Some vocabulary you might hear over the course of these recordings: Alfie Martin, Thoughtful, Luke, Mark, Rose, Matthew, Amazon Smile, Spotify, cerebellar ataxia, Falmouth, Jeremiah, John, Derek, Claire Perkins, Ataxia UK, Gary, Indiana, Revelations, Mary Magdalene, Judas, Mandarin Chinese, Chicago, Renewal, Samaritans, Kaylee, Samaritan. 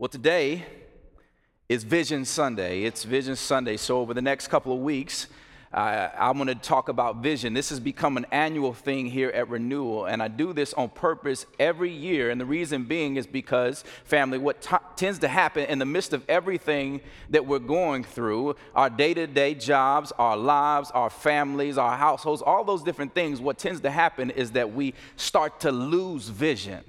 Well, today is Vision Sunday. It's Vision Sunday. So over the next couple of weeks, I'm going to talk about vision. This has become an annual thing here at Renewal, and I do this on purpose every year. And the reason being is because, family, what tends to happen in the midst of everything that we're going through, our day-to-day jobs, our lives, our families, our households, all those different things, what tends to happen is that we start to lose vision.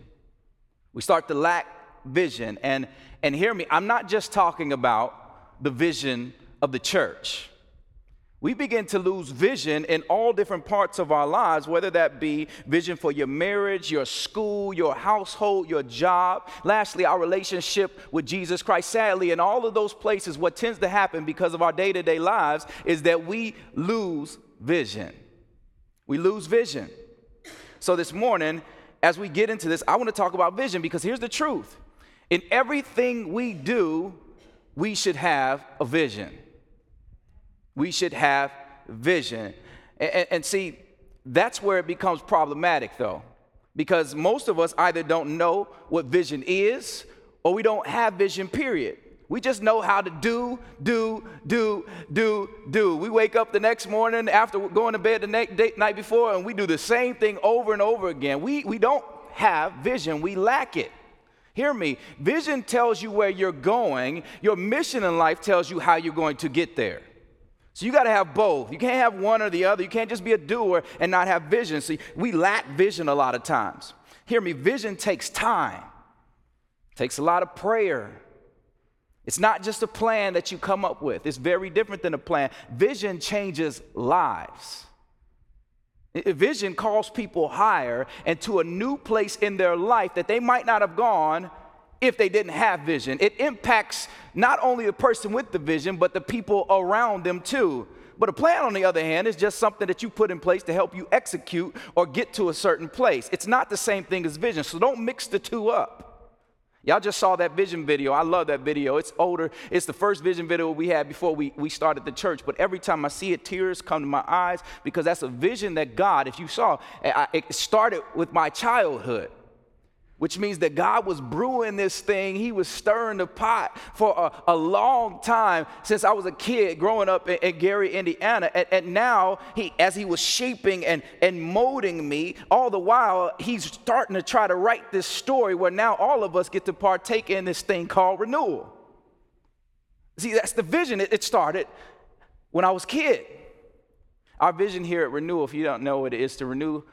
We start to lack vision. And hear me, I'm not just talking about the vision of the church. We begin to lose vision in all different parts of our lives, whether that be vision for your marriage, your school, your household, your job. Lastly, our relationship with Jesus Christ. Sadly, in all of those places, what tends to happen because of our day-to-day lives is that we lose vision. We lose vision. So this morning, as we get into this, I want to talk about vision, because here's the truth. In everything we do, we should have a vision. We should have vision. And see, that's where it becomes problematic, though, because most of us either don't know what vision is, or we don't have vision, period. We just know how to do. We wake up the next morning after going to bed the night before, and we do the same thing over and over again. We don't have vision. We lack it. Hear me. Vision tells you where you're going. Your mission in life tells you how you're going to get there. So you got to have both. You can't have one or the other. You can't just be a doer and not have vision. See, we lack vision a lot of times. Hear me, vision takes time. It takes a lot of prayer. It's not just a plan that you come up with. It's very different than a plan. Vision changes lives. Vision calls people higher and to a new place in their life that they might not have gone if they didn't have vision. It impacts not only the person with the vision, but the people around them too. But a plan, on the other hand, is just something that you put in place to help you execute or get to a certain place. It's not the same thing as vision, so don't mix the two up. Y'all just saw that vision video. I love that video. It's older. It's the first vision video we had before we started the church. But every time I see it, tears come to my eyes, because that's a vision that God, if you saw, it started with my childhood, which means that God was brewing this thing. He was stirring the pot for a long time, since I was a kid growing up in Gary, Indiana. And now, as he was shaping and molding me, all the while, he's starting to try to write this story where now all of us get to partake in this thing called renewal. See, that's the vision. It started when I was a kid. Our vision here at Renewal, if you don't know what it is, to renew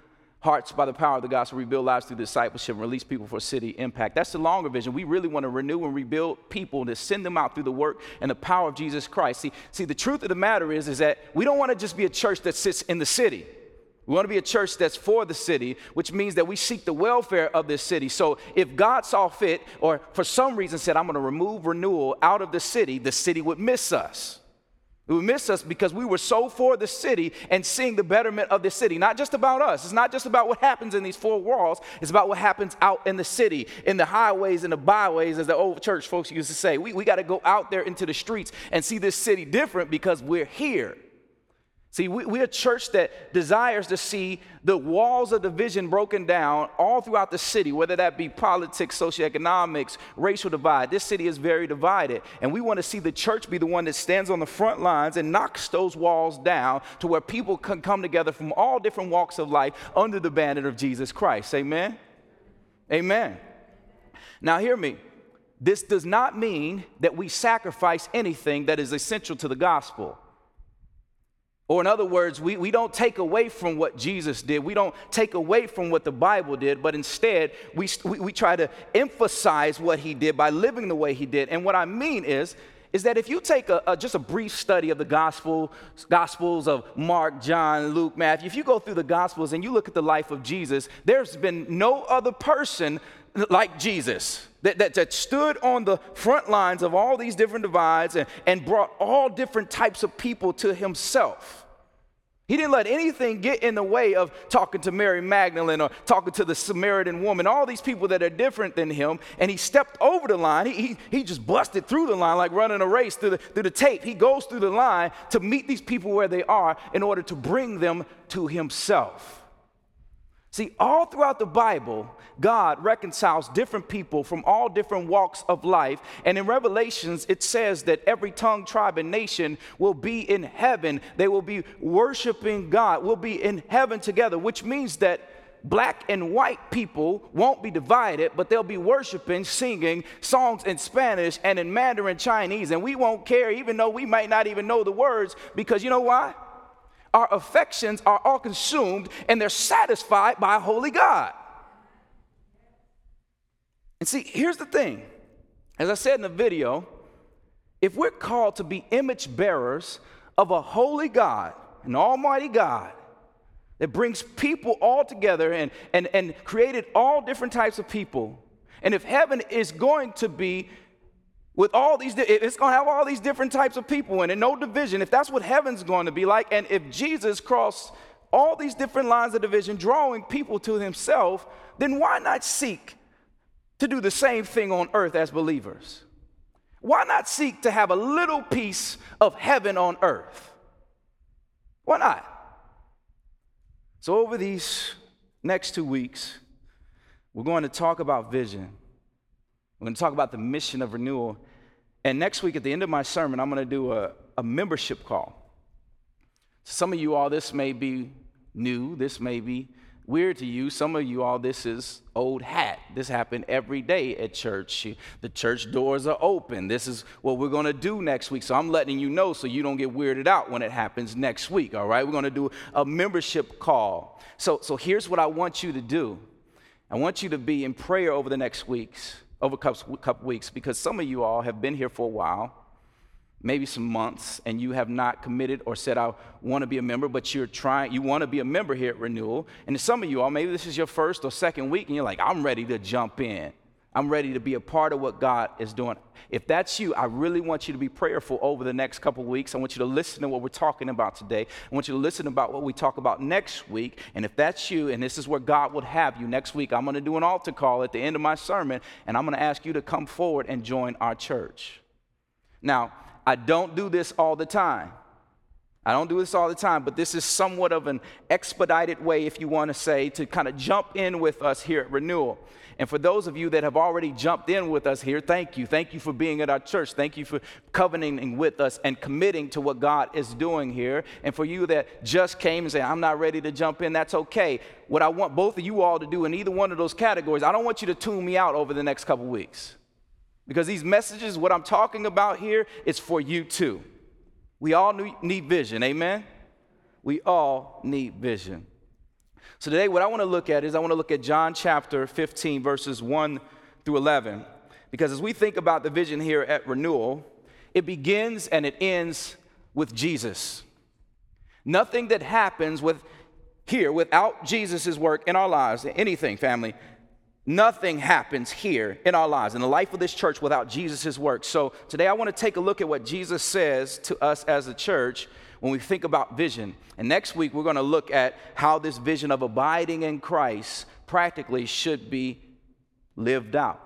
hearts by the power of the gospel, rebuild lives through discipleship, and release people for city impact. That's the longer vision. We really want to renew and rebuild people, to send them out through the work and the power of Jesus Christ. See, the truth of the matter is that we don't want to just be a church that sits in the city. We want to be a church that's for the city, which means that we seek the welfare of this city. So if God saw fit, or for some reason said, I'm going to remove renewal out of the city would miss us. It would miss us because we were so for the city and seeing the betterment of the city. Not just about us. It's not just about what happens in these four walls. It's about what happens out in the city, in the highways and the byways, as the old church folks used to say. We got to go out there into the streets and see this city different, because we're here. See, we're a church that desires to see the walls of division broken down all throughout the city, whether that be politics, socioeconomics, racial divide. This city is very divided, and we want to see the church be the one that stands on the front lines and knocks those walls down to where people can come together from all different walks of life under the banner of Jesus Christ. Amen? Amen. Now, hear me. This does not mean that we sacrifice anything that is essential to the gospel. Or in other words, we don't take away from what Jesus did. We don't take away from what the Bible did, but instead we try to emphasize what he did by living the way he did. And what I mean is that if you take just a brief study of the Gospels of Mark, John, Luke, Matthew, if you go through the Gospels and you look at the life of Jesus, there's been no other person like Jesus that stood on the front lines of all these different divides and brought all different types of people to himself. He didn't let anything get in the way of talking to Mary Magdalene or talking to the Samaritan woman, all these people that are different than him, and he stepped over the line. He just busted through the line like running a race through the tape. He goes through the line to meet these people where they are in order to bring them to himself. See, all throughout the Bible, God reconciles different people from all different walks of life. And in Revelations, it says that every tongue, tribe, and nation will be in heaven. They will be worshiping God, will be in heaven together, which means that black and white people won't be divided, but they'll be worshiping, singing songs in Spanish and in Mandarin Chinese. And we won't care, even though we might not even know the words, because you know why? Our affections are all consumed, and they're satisfied by a holy God. And see, here's the thing. As I said in the video, if we're called to be image bearers of a holy God, an almighty God, that brings people all together and created all different types of people, and if heaven is going to be with all these, it's going to have all these different types of people in it, no division. If that's what heaven's going to be like, and if Jesus crossed all these different lines of division, drawing people to himself, then why not seek to do the same thing on earth as believers? Why not seek to have a little piece of heaven on earth? Why not? So over these next 2 weeks, we're going to talk about vision. We're going to talk about the mission of renewal. And next week at the end of my sermon, I'm going to do a membership call. Some of you all, this may be new. This may be weird to you. Some of you all, this is old hat. This happened every day at church. The church doors are open. This is what we're going to do next week. So I'm letting you know so you don't get weirded out when it happens next week, all right? We're going to do a membership call. So here's what I want you to do. I want you to be in prayer over the next weeks. Over a couple weeks, because some of you all have been here for a while, maybe some months, and you have not committed or said, I want to be a member, but you want to be a member here at Renewal. And some of you all, maybe this is your first or second week, and you're like, I'm ready to jump in. I'm ready to be a part of what God is doing. If that's you, I really want you to be prayerful over the next couple weeks. I want you to listen to what we're talking about today. I want you to listen about what we talk about next week. And if that's you, and this is where God would have you next week, I'm going to do an altar call at the end of my sermon, and I'm going to ask you to come forward and join our church. Now, I don't do this all the time. I don't do this all the time, but this is somewhat of an expedited way, if you want to say, to kind of jump in with us here at Renewal. And for those of you that have already jumped in with us here, thank you. Thank you for being at our church. Thank you for covenanting with us and committing to what God is doing here. And for you that just came and said, I'm not ready to jump in, that's okay. What I want both of you all to do in either one of those categories, I don't want you to tune me out over the next couple weeks. Because these messages, what I'm talking about here, is for you too. We all need vision, amen? We all need vision. So today what I want to look at is John chapter 15, verses 1 through 11. Because as we think about the vision here at Renewal, it begins and it ends with Jesus. Nothing that happens without Jesus' work in our lives, anything, family, nothing happens here in our lives, in the life of this church, without Jesus' work. So today I want to take a look at what Jesus says to us as a church when we think about vision. And next week we're going to look at how this vision of abiding in Christ practically should be lived out.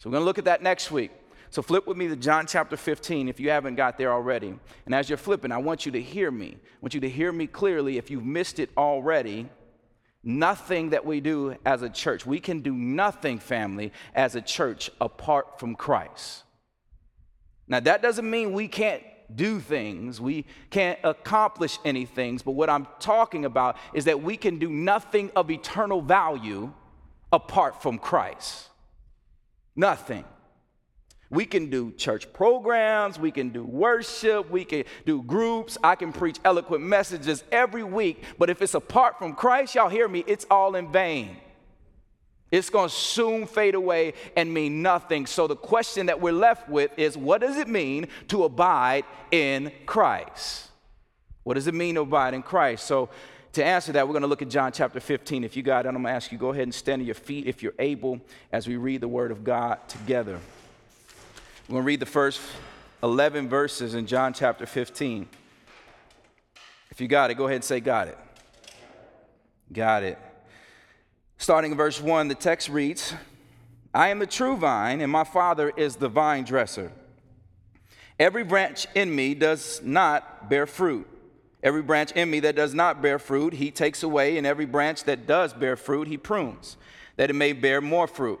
So we're going to look at that next week. So flip with me to John chapter 15 if you haven't got there already. And as you're flipping, I want you to hear me. I want you to hear me clearly if you've missed it already. Nothing that we do as a church. We can do nothing, family, as a church apart from Christ. Now, that doesn't mean we can't do things. We can't accomplish any things. But what I'm talking about is that we can do nothing of eternal value apart from Christ. Nothing. We can do church programs, we can do worship, we can do groups, I can preach eloquent messages every week, but if it's apart from Christ, y'all hear me, it's all in vain. It's going to soon fade away and mean nothing. So the question that we're left with is, what does it mean to abide in Christ? What does it mean to abide in Christ? So to answer that, we're going to look at John chapter 15. If you got it, I'm going to ask you, go ahead and stand on your feet if you're able as we read the Word of God together. We're going to read the first 11 verses in John chapter 15. If you got it, go ahead and say, got it. Got it. Starting in verse 1, the text reads, I am the true vine, and my Father is the vine dresser. Every branch in me does not bear fruit, Every branch in me that does not bear fruit, he takes away, and every branch that does bear fruit, he prunes, that it may bear more fruit.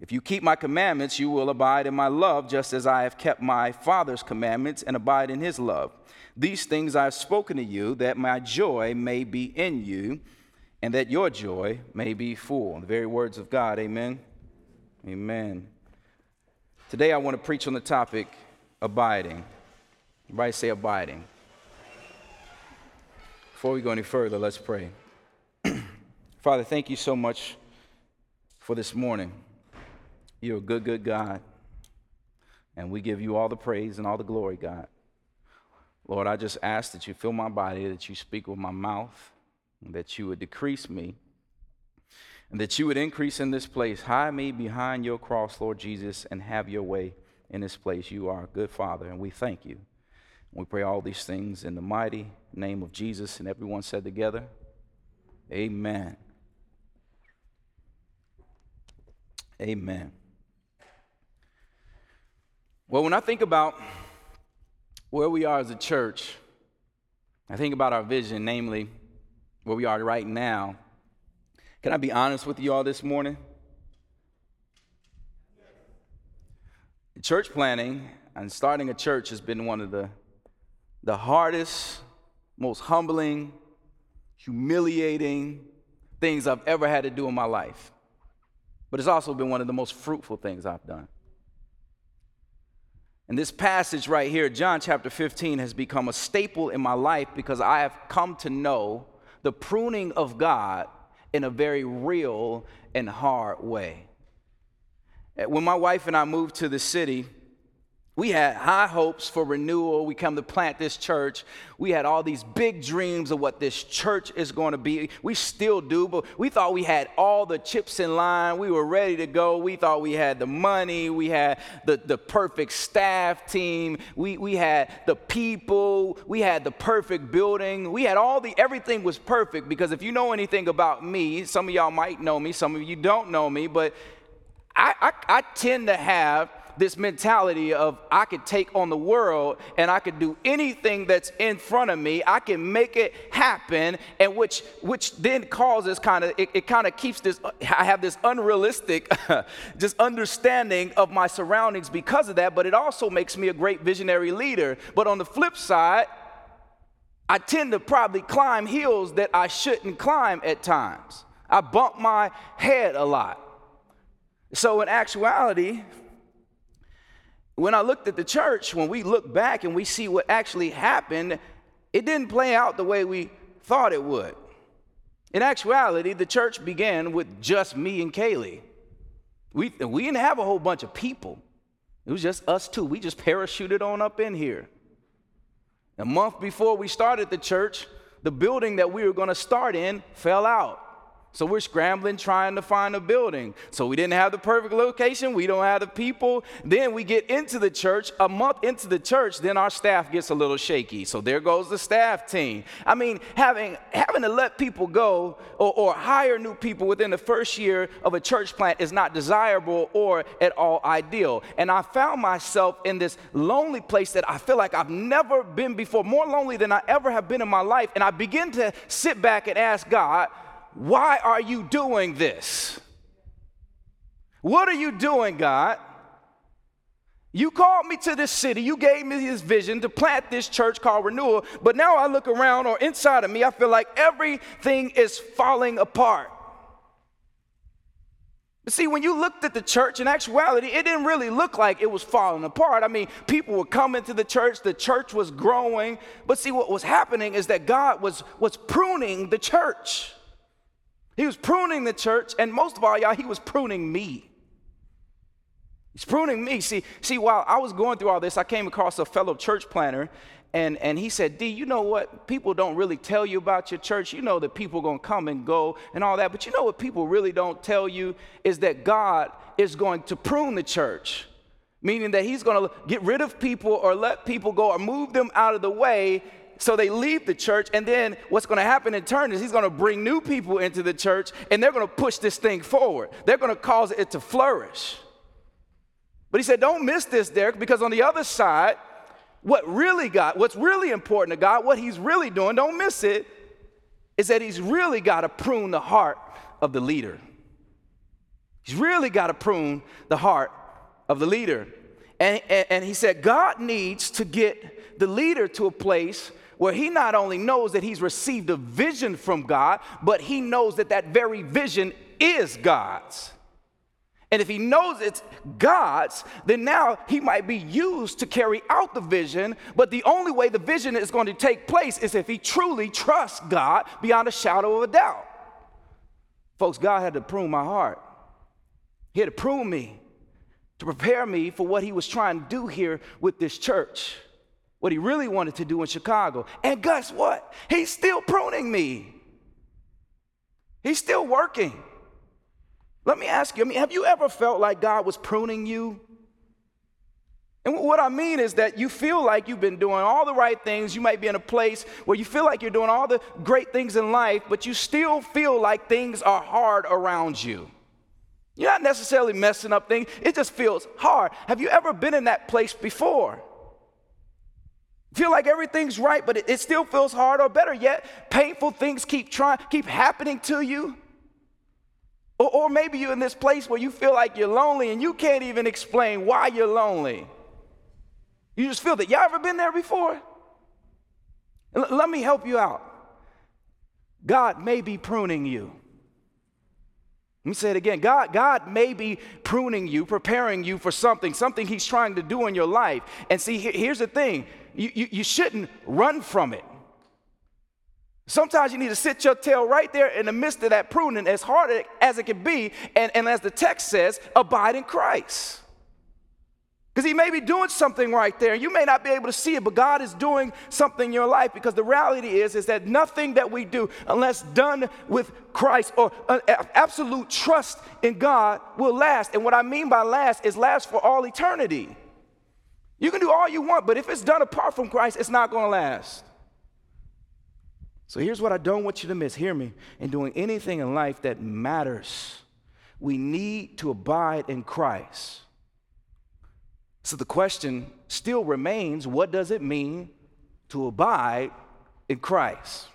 If you keep my commandments, you will abide in my love, just as I have kept my Father's commandments and abide in his love. These things I have spoken to you, that my joy may be in you, and that your joy may be full. The very words of God, amen. Amen. Today I want to preach on the topic, abiding. Everybody say abiding. Before we go any further, let's pray. Father, thank you so much for this morning. You're a good, good God, and we give you all the praise and all the glory, God. Lord, I just ask that you fill my body, that you speak with my mouth, and that you would decrease me, and that you would increase in this place. Hide me behind your cross, Lord Jesus, and have your way in this place. You are a good Father, and we thank you. We pray all these things in the mighty name of Jesus, and everyone said together, amen. Amen. Well, when I think about where we are as a church, I think about our vision, namely where we are right now. Can I be honest with you all this morning? Church planning and starting a church has been one of the hardest, most humbling, humiliating things I've ever had to do in my life. But it's also been one of the most fruitful things I've done. And this passage right here, John chapter 15, has become a staple in my life because I have come to know the pruning of God in a very real and hard way. When my wife and I moved to the city, we had high hopes for renewal. We come to plant this church. We had all these big dreams of what this church is going to be. We still do, but we thought we had all the chips in line. We were ready to go. We thought we had the money. We had the perfect staff team. We had the people. We had the perfect building. We had everything was perfect, because if you know anything about me, some of y'all might know me, some of you don't know me, but I tend to have this mentality of I could take on the world and I could do anything that's in front of me. I can make it happen, and which then causes kind of keeps this. I have this unrealistic, just understanding of my surroundings because of that. But it also makes me a great visionary leader. But on the flip side, I tend to probably climb hills that I shouldn't climb at times. I bump my head a lot. So in actuality, when I looked at the church, when we look back and we see what actually happened, it didn't play out the way we thought it would. In actuality, the church began with just me and Kaylee. We didn't have a whole bunch of people. It was just us two. We just parachuted on up in here. A month before we started the church, the building that we were going to start in fell out. So we're scrambling, trying to find a building. So we didn't have the perfect location. We don't have the people. Then we get into the church. A month into the church, then our staff gets a little shaky. So there goes the staff team. I mean, having to let people go or hire new people within the first year of a church plant is not desirable or at all ideal. And I found myself in this lonely place that I feel like I've never been before, more lonely than I ever have been in my life. And I begin to sit back and ask God, why are you doing this? What are you doing, God? You called me to this city. You gave me this vision to plant this church called Renewal. But now I look around, or inside of me, I feel like everything is falling apart. But see, when you looked at the church, in actuality, it didn't really look like it was falling apart. I mean, people were coming to the church was growing. But see, what was happening is that God was pruning the church. He was pruning the church, and most of all, y'all, he was pruning me. He's pruning me. See, while I was going through all this, I came across a fellow church planner, and he said, D, you know what? People don't really tell you about your church. You know that people are going to come and go and all that. But you know what people really don't tell you is that God is going to prune the church, meaning that he's going to get rid of people or let people go or move them out of the way so they leave the church. And then what's going to happen in turn is he's going to bring new people into the church, and they're going to push this thing forward. They're going to cause it to flourish. But he said, don't miss this, Derek, because on the other side, what's really important to God, what he's really doing, don't miss it, is that he's really got to prune the heart of the leader. He's really got to prune the heart of the leader. And he said, God needs to get the leader to a place where he not only knows that he's received a vision from God, but he knows that that very vision is God's. And if he knows it's God's, then now he might be used to carry out the vision. But the only way the vision is going to take place is if he truly trusts God beyond a shadow of a doubt. Folks, God had to prune my heart. He had to prune me to prepare me for what he was trying to do here with this church, what he really wanted to do in Chicago. And guess what? He's still pruning me. He's still working. Let me ask you, have you ever felt like God was pruning you? And what I mean is that you feel like you've been doing all the right things. You might be in a place where you feel like you're doing all the great things in life, but you still feel like things are hard around you. You're not necessarily messing up things. It just feels hard. Have you ever been in that place before? Feel like everything's right, but it still feels hard, or better yet, painful things keep happening to you. Or maybe you're in this place where you feel like you're lonely and you can't even explain why you're lonely. You just feel that. Y'all ever been there before? Let me help you out. God may be pruning you. Let me say it again. God may be pruning you, preparing you for something he's trying to do in your life. And see, here's the thing. You shouldn't run from it. Sometimes you need to sit your tail right there in the midst of that pruning, as hard as it can be, and as the text says, abide in Christ. Because he may be doing something right there. You may not be able to see it, but God is doing something in your life, because the reality is that nothing that we do, unless done with Christ or absolute trust in God, will last. And what I mean by last is last for all eternity. You can do all you want, but if it's done apart from Christ, it's not going to last. So here's what I don't want you to miss. Hear me. In doing anything in life that matters, we need to abide in Christ. So the question still remains, what does it mean to abide in Christ?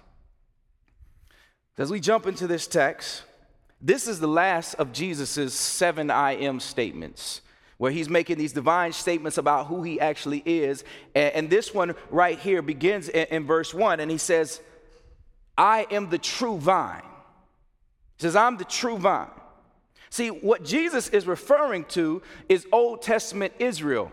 As we jump into this text, this is the last of Jesus' 7 I am statements, where he's making these divine statements about who he actually is. And this one right here begins in verse 1, and he says, I am the true vine. He says, I'm the true vine. See, what Jesus is referring to is Old Testament Israel,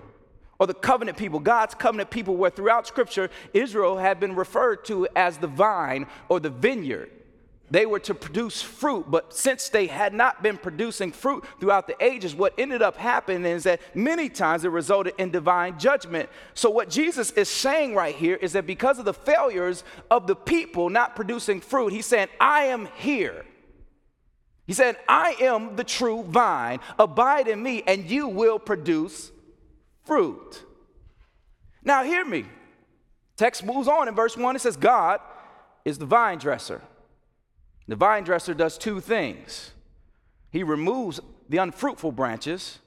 or the covenant people, God's covenant people, where throughout Scripture, Israel had been referred to as the vine or the vineyard. They were to produce fruit, but since they had not been producing fruit throughout the ages, what ended up happening is that many times it resulted in divine judgment. So what Jesus is saying right here is that because of the failures of the people not producing fruit, he's saying, I am here. He said, I am the true vine. Abide in me, and you will produce fruit. Now hear me. Text moves on in verse 1. It says, God is the vine dresser. The vine dresser does two things. He removes the unfruitful branches,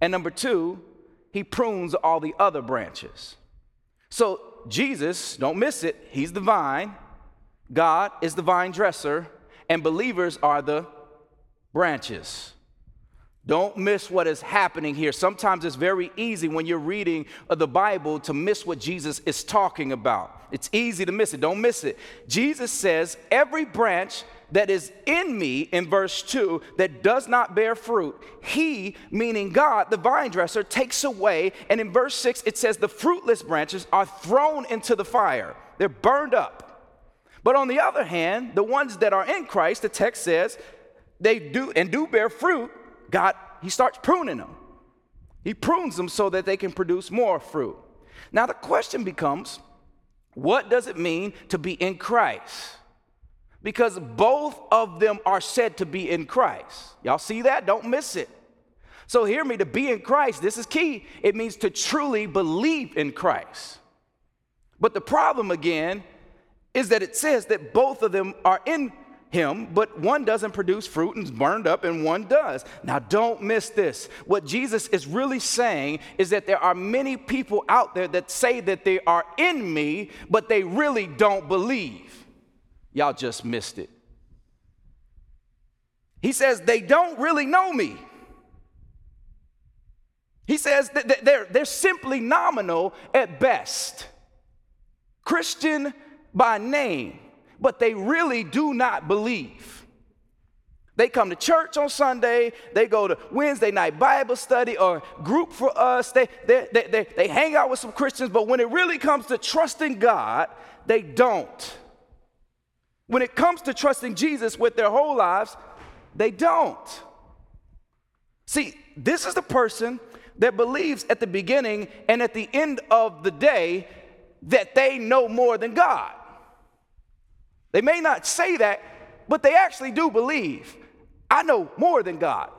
and number two, he prunes all the other branches. So Jesus, don't miss it, he's the vine, God is the vine dresser, and believers are the branches. Don't miss what is happening here. Sometimes it's very easy when you're reading the Bible to miss what Jesus is talking about. It's easy to miss it. Don't miss it. Jesus says every branch that is in me, in verse 2, that does not bear fruit, he, meaning God, the vine dresser, takes away. And in verse 6, it says the fruitless branches are thrown into the fire. They're burned up. But on the other hand, the ones that are in Christ, the text says, they do bear fruit. God, he starts pruning them. He prunes them so that they can produce more fruit. Now the question becomes, what does it mean to be in Christ? Because both of them are said to be in Christ. Y'all see that? Don't miss it. So hear me, to be in Christ, this is key. It means to truly believe in Christ. But the problem again is that it says that both of them are in him, but one doesn't produce fruit and is burned up and one does. Now don't miss this. What Jesus is really saying is that there are many people out there that say that they are in me, but they really don't believe. Y'all just missed it. He says they don't really know me. He says that they're simply nominal at best. Christian by name, but they really do not believe. They come to church on Sunday, they go to Wednesday night Bible study or group for us, they hang out with some Christians, but when it really comes to trusting God, they don't. When it comes to trusting Jesus with their whole lives, they don't. See, this is the person that believes at the beginning and at the end of the day that they know more than God. They may not say that, but they actually do believe. I know more than God.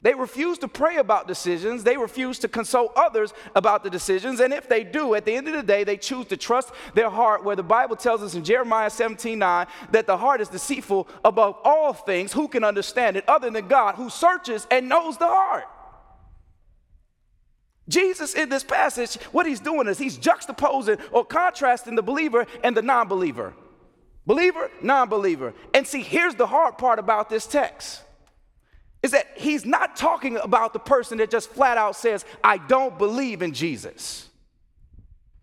They refuse to pray about decisions. They refuse to consult others about the decisions. And if they do, at the end of the day, they choose to trust their heart, where the Bible tells us in Jeremiah 17:9 that the heart is deceitful above all things. Who can understand it other than God, who searches and knows the heart? Jesus, in this passage, what he's doing is he's juxtaposing or contrasting the believer and the non-believer. Believer, non-believer. And see, here's the hard part about this text, is that he's not talking about the person that just flat out says, I don't believe in Jesus.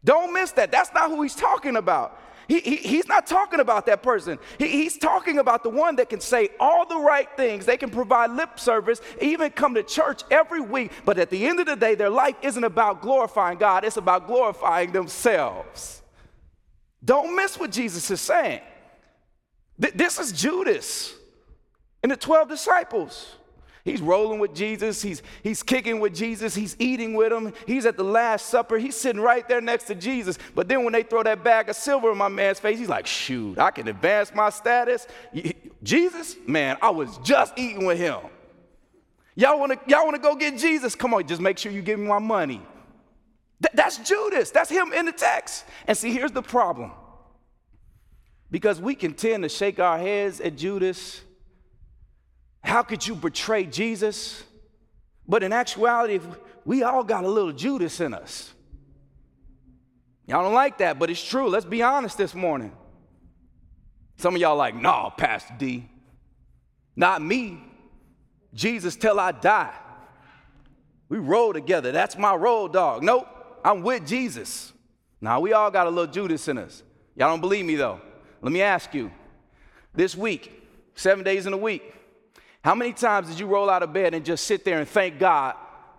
Don't miss that. That's not who he's talking about. He's not talking about that person. He's talking about the one that can say all the right things. They can provide lip service, even come to church every week. But at the end of the day, their life isn't about glorifying God. It's about glorifying themselves. Don't miss what Jesus is saying. This is Judas and the 12 disciples. He's rolling with Jesus. He's kicking with Jesus. He's eating with him. He's at the Last Supper. He's sitting right there next to Jesus. But then when they throw that bag of silver in my man's face, he's like, shoot, I can advance my status. Jesus, man, I was just eating with him. Y'all wanna go get Jesus? Come on, just make sure you give me my money. That's Judas. That's him in the text. And see, here's the problem. Because we can tend to shake our heads at Judas. How could you betray Jesus? But in actuality, we all got a little Judas in us. Y'all don't like that, but it's true. Let's be honest this morning. Some of y'all like, no, Pastor D, not me. Jesus till I die. We roll together. That's my road dog. Nope, I'm with Jesus. Now, we all got a little Judas in us. Y'all don't believe me, though. Let me ask you. This week, 7 days in a week, how many times did you roll out of bed and just sit there and thank God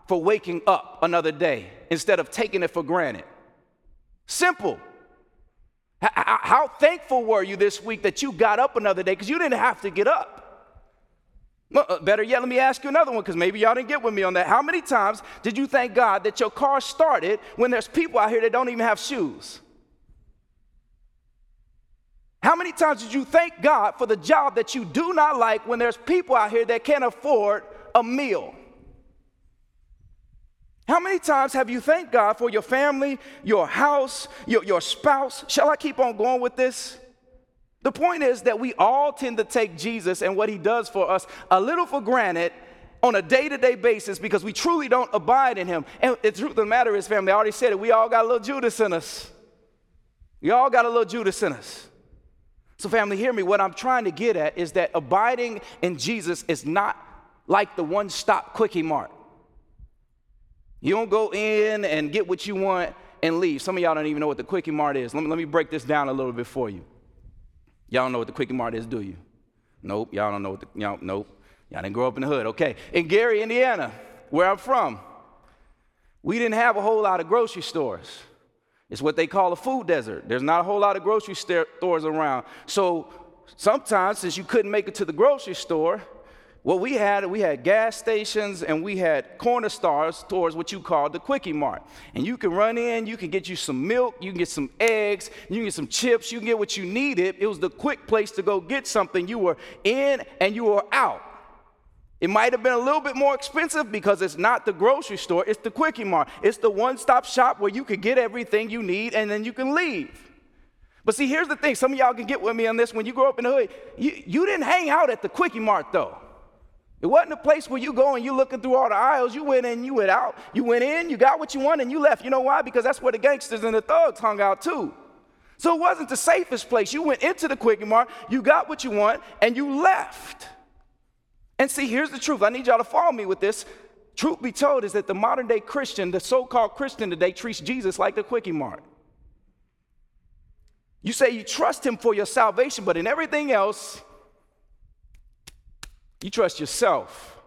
for waking up another day instead of taking it for granted? Simple. How thankful were you this week that you got up another day because you didn't have to get up? Better yet, let me ask you another one because maybe y'all didn't get with me on that. How many times did you thank God that your car started when there's people out here that don't even have shoes? How many times did you thank God for the job that you do not like when there's people out here that can't afford a meal? How many times have you thanked God for your family, your house, your spouse? Shall I keep on going with this? The point is that we all tend to take Jesus and what he does for us a little for granted on a day-to-day basis because we truly don't abide in him. And the truth of the matter is, family, I already said it, we all got a little Judas in us. We all got a little Judas in us. So family, hear me. What I'm trying to get at is that abiding in Jesus is not like the one-stop quickie mart. You don't go in and get what you want and leave. Some of y'all don't even know what the quickie mart is. Let me break this down a little bit for you. Y'all don't know what the quickie mart is, do you? Nope, y'all don't know what the, y'all, nope. Y'all didn't grow up in the hood, okay. In Gary, Indiana, where I'm from, we didn't have a whole lot of grocery stores. It's what they call a food desert. There's not a whole lot of grocery stores around. So sometimes, since you couldn't make it to the grocery store, what we had gas stations and we had corner stores, what you call the Quickie Mart. And you can run in, you can get you some milk, you can get some eggs, you can get some chips, you can get what you needed. It was the quick place to go get something. You were in and you were out. It might have been a little bit more expensive because it's not the grocery store, it's the Quickie Mart. It's the one-stop shop where you can get everything you need and then you can leave. But see, here's the thing. Some of y'all can get with me on this. When you grow up in the hood, you didn't hang out at the Quickie Mart, though. It wasn't a place where you go and you looking through all the aisles. You went in, you went out. You went in, you got what you wanted, and you left. You know why? Because that's where the gangsters and the thugs hung out too. So it wasn't the safest place. You went into the Quickie Mart, you got what you want, and you left. And see, here's the truth. I need y'all to follow me with this. Truth be told is that the modern day Christian, the so-called Christian today, treats Jesus like the Quickie Mart. You say you trust him for your salvation, but in everything else, you trust yourself,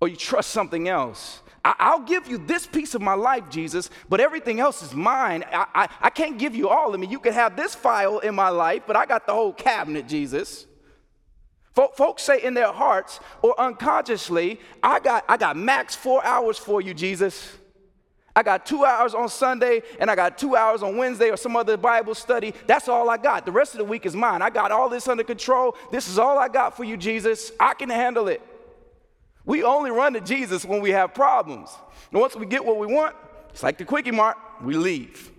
or you trust something else. I'll give you this piece of my life, Jesus, but everything else is mine. I can't give you all of me. You can have this file in my life, but I got the whole cabinet, Jesus. Folks say in their hearts or unconsciously, I got max 4 hours for you, Jesus. I got 2 hours on Sunday, and I got 2 hours on Wednesday or some other Bible study. That's all I got. The rest of the week is mine. I got all this under control. This is all I got for you, Jesus. I can handle it. We only run to Jesus when we have problems. And once we get what we want, it's like the Quickie Mart, we leave.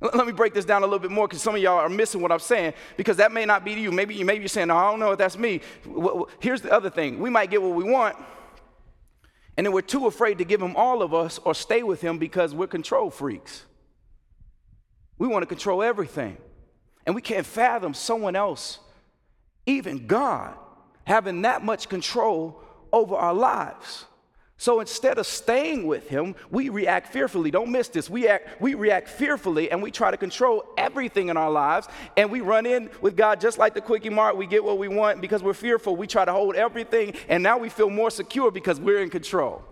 Let me break this down a little bit more because some of y'all are missing what I'm saying because that may not be to you. Maybe you're saying, no, I don't know if that's me. Here's the other thing. We might get what we want, and then we're too afraid to give him all of us or stay with him because we're control freaks. We want to control everything. And we can't fathom someone else, even God, having that much control over our lives. So instead of staying with him, we react fearfully. Don't miss this. We react fearfully, and we try to control everything in our lives. And we run in with God just like the Quickie Mart. We get what we want. And because we're fearful, we try to hold everything. And now we feel more secure because we're in control.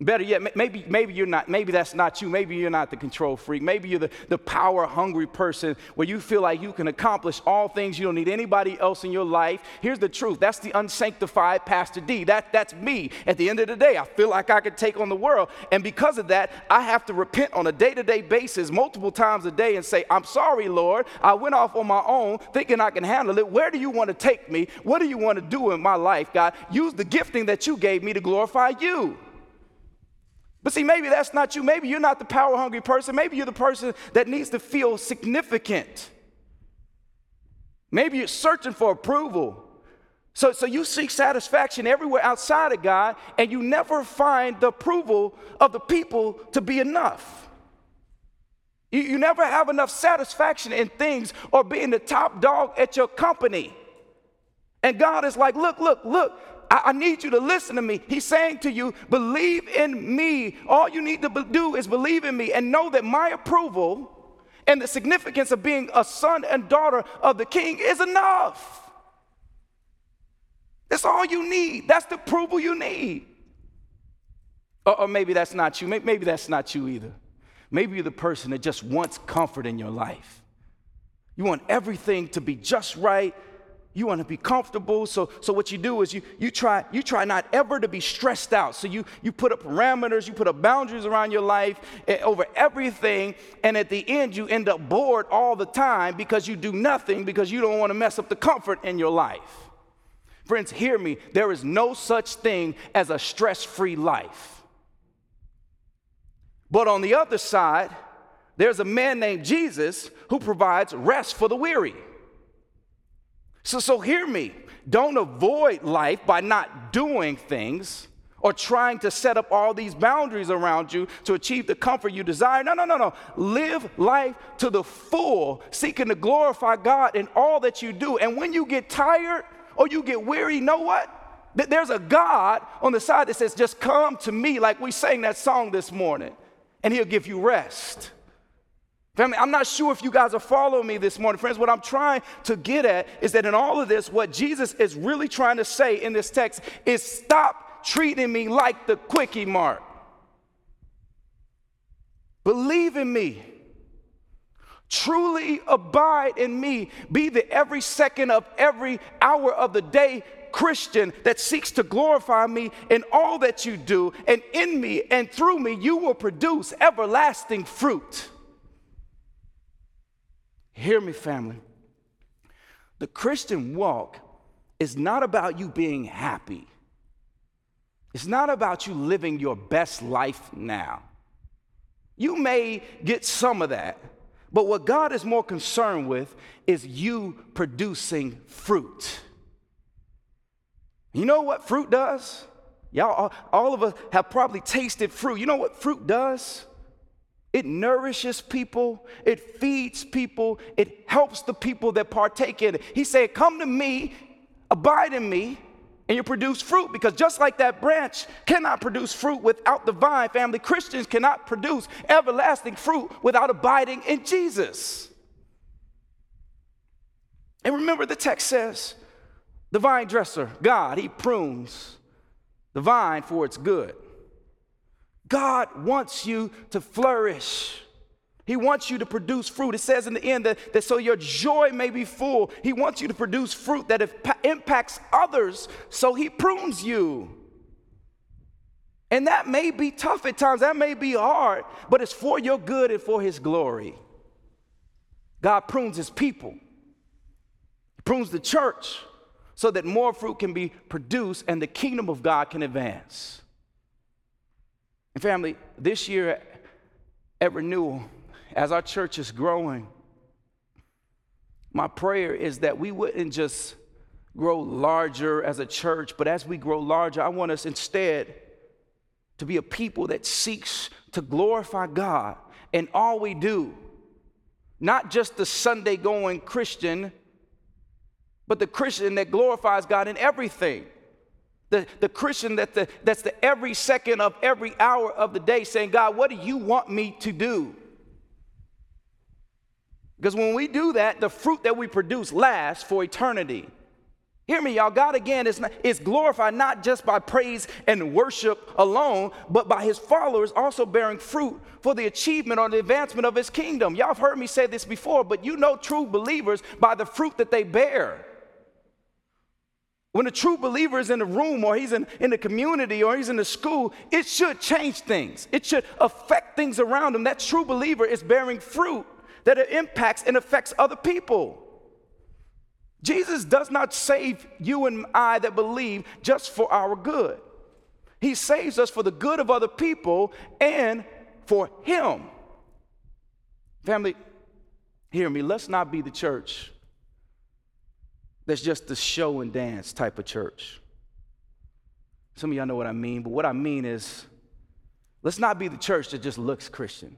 Better yet, maybe you're not. Maybe that's not you. Maybe you're not the control freak. Maybe you're the power-hungry person where you feel like you can accomplish all things. You don't need anybody else in your life. Here's the truth. That's the unsanctified Pastor D. That's me. At the end of the day, I feel like I could take on the world. And because of that, I have to repent on a day-to-day basis multiple times a day and say, I'm sorry, Lord. I went off on my own thinking I can handle it. Where do you want to take me? What do you want to do in my life, God? Use the gifting that you gave me to glorify you. But see, maybe that's not you. Maybe you're not the power-hungry person. Maybe you're the person that needs to feel significant. Maybe you're searching for approval. So you seek satisfaction everywhere outside of God, and you never find the approval of the people to be enough. You never have enough satisfaction in things or being the top dog at your company. And God is like, look. I need you to listen to me. He's saying to you, believe in me. All you need to do is believe in me and know that my approval and the significance of being a son and daughter of the King is enough. That's all you need. That's the approval you need. Or maybe that's not you. Maybe that's not you either. Maybe you're the person that just wants comfort in your life. You want everything to be just right. You want to be comfortable, so what you do is you try not ever to be stressed out. So you put up parameters, you put up boundaries around your life over everything, and at the end you end up bored all the time because you do nothing because you don't want to mess up the comfort in your life. Friends, hear me. There is no such thing as a stress-free life. But on the other side, there's a man named Jesus who provides rest for the weary. So hear me, don't avoid life by not doing things or trying to set up all these boundaries around you to achieve the comfort you desire. No. Live life to the full, seeking to glorify God in all that you do. And when you get tired or you get weary, you know what? There's a God on the side that says, just come to me, like we sang that song this morning, and he'll give you rest. Family, I'm not sure if you guys are following me this morning. Friends, what I'm trying to get at is that in all of this, what Jesus is really trying to say in this text is stop treating me like the quickie Mark. Believe in me. Truly abide in me. Be the every second of every hour of the day Christian that seeks to glorify me in all that you do. And in me and through me, you will produce everlasting fruit. Hear me, family. The Christian walk is not about you being happy. It's not about you living your best life now. You may get some of that, but what God is more concerned with is you producing fruit. You know what fruit does? Y'all, all of us have probably tasted fruit. You know what fruit does? It nourishes people, it feeds people, it helps the people that partake in it. He said, come to me, abide in me, and you produce fruit. Because just like that branch cannot produce fruit without the vine, family, Christians cannot produce everlasting fruit without abiding in Jesus. And remember, the text says, the vine dresser, God, he prunes the vine for its good. God wants you to flourish. He wants you to produce fruit. It says in the end that so your joy may be full. He wants you to produce fruit that impacts others, so he prunes you. And that may be tough at times. That may be hard, but it's for your good and for his glory. God prunes his people. He prunes the church so that more fruit can be produced and the kingdom of God can advance. And family, this year at Renewal, as our church is growing, my prayer is that we wouldn't just grow larger as a church, but as we grow larger, I want us instead to be a people that seeks to glorify God in all we do. Not just the Sunday-going Christian, but the Christian that glorifies God in everything. The Christian that's the every second of every hour of the day saying, God, what do you want me to do? Because when we do that, the fruit that we produce lasts for eternity. Hear me, y'all. God, again, is glorified not just by praise and worship alone, but by his followers also bearing fruit for the achievement or the advancement of his kingdom. Y'all have heard me say this before, but you know true believers by the fruit that they bear. When a true believer is in the room or he's in the community or he's in the school, it should change things. It should affect things around him. That true believer is bearing fruit that it impacts and affects other people. Jesus does not save you and I that believe just for our good. He saves us for the good of other people and for him. Family, hear me. Let's not be the church that's just the show and dance type of church. Some of y'all know what I mean, but what I mean is, let's not be the church that just looks Christian.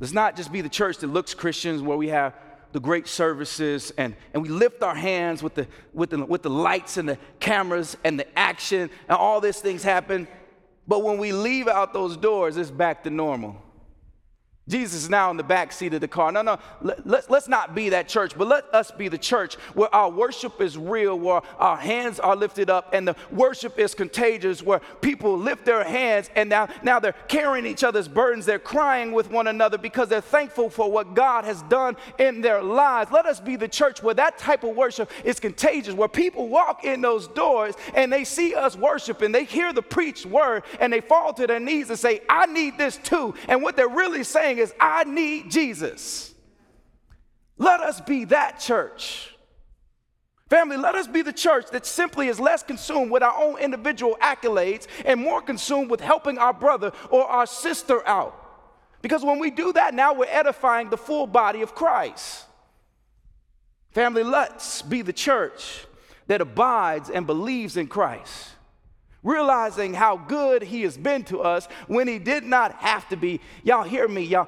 Let's not just be the church that looks Christians where we have the great services and we lift our hands with the lights and the cameras and the action and all these things happen. But when we leave out those doors, it's back to normal. Jesus is now in the back seat of the car. No, let's not be that church, but let us be the church where our worship is real, where our hands are lifted up and the worship is contagious, where people lift their hands and now they're carrying each other's burdens. They're crying with one another because they're thankful for what God has done in their lives. Let us be the church where that type of worship is contagious, where people walk in those doors and they see us worshiping, they hear the preached word and they fall to their knees and say, I need this too. And what they're really saying is, I need Jesus. Let us be that church. Family, let us be the church that simply is less consumed with our own individual accolades and more consumed with helping our brother or our sister out. Because when we do that, now we're edifying the full body of Christ. Family, let's be the church that abides and believes in Christ, realizing how good he has been to us when he did not have to be. Y'all hear me, y'all.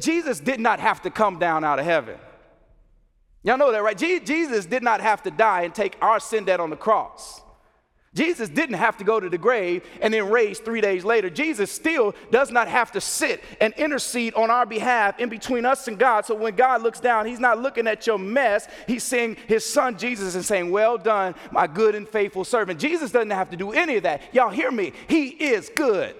Jesus did not have to come down out of heaven. Y'all know that, right? Jesus did not have to die and take our sin debt on the cross. Jesus didn't have to go to the grave and then raised 3 days later. Jesus still does not have to sit and intercede on our behalf in between us and God. So when God looks down, he's not looking at your mess. He's seeing his son Jesus and saying, well done, my good and faithful servant. Jesus doesn't have to do any of that. Y'all hear me? He is good.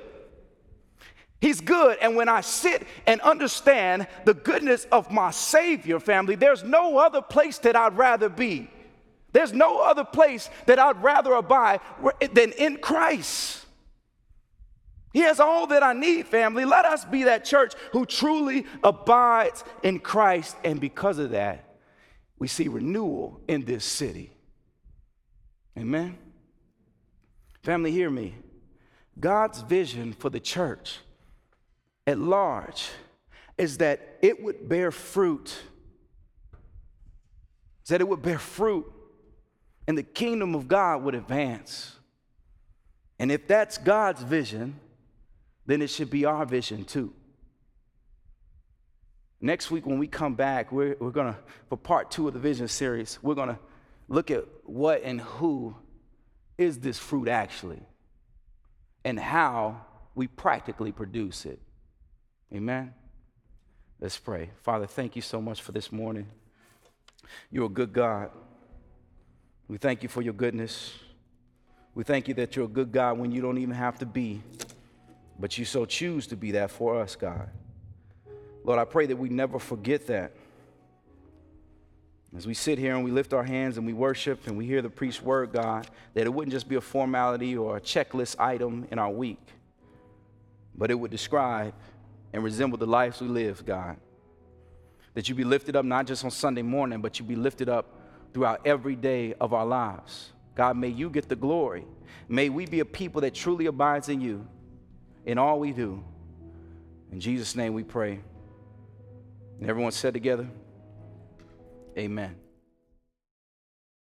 He's good, and when I sit and understand the goodness of my Savior, family, there's no other place that I'd rather be. There's no other place that I'd rather abide than in Christ. He has all that I need, family. Let us be that church who truly abides in Christ. And because of that, we see renewal in this city. Amen? Family, hear me. God's vision for the church at large is that it would bear fruit. That it would bear fruit and the kingdom of God would advance. And if that's God's vision, then it should be our vision too. Next week when we come back, we're going to, for part two of the vision series, we're going to look at what and who is this fruit actually and how we practically produce it. Amen? Let's pray. Father, thank you so much for this morning. You're a good God. We thank you for your goodness. We thank you that you're a good God when you don't even have to be, but you so choose to be that for us, God. Lord, I pray that we never forget that. As we sit here and we lift our hands and we worship and we hear the preached word, God, that it wouldn't just be a formality or a checklist item in our week, but it would describe and resemble the lives we live, God. That you be lifted up not just on Sunday morning, but you be lifted up throughout every day of our lives. God, may you get the glory. May we be a people that truly abides in you in all we do. In Jesus' name we pray. And everyone said together, amen.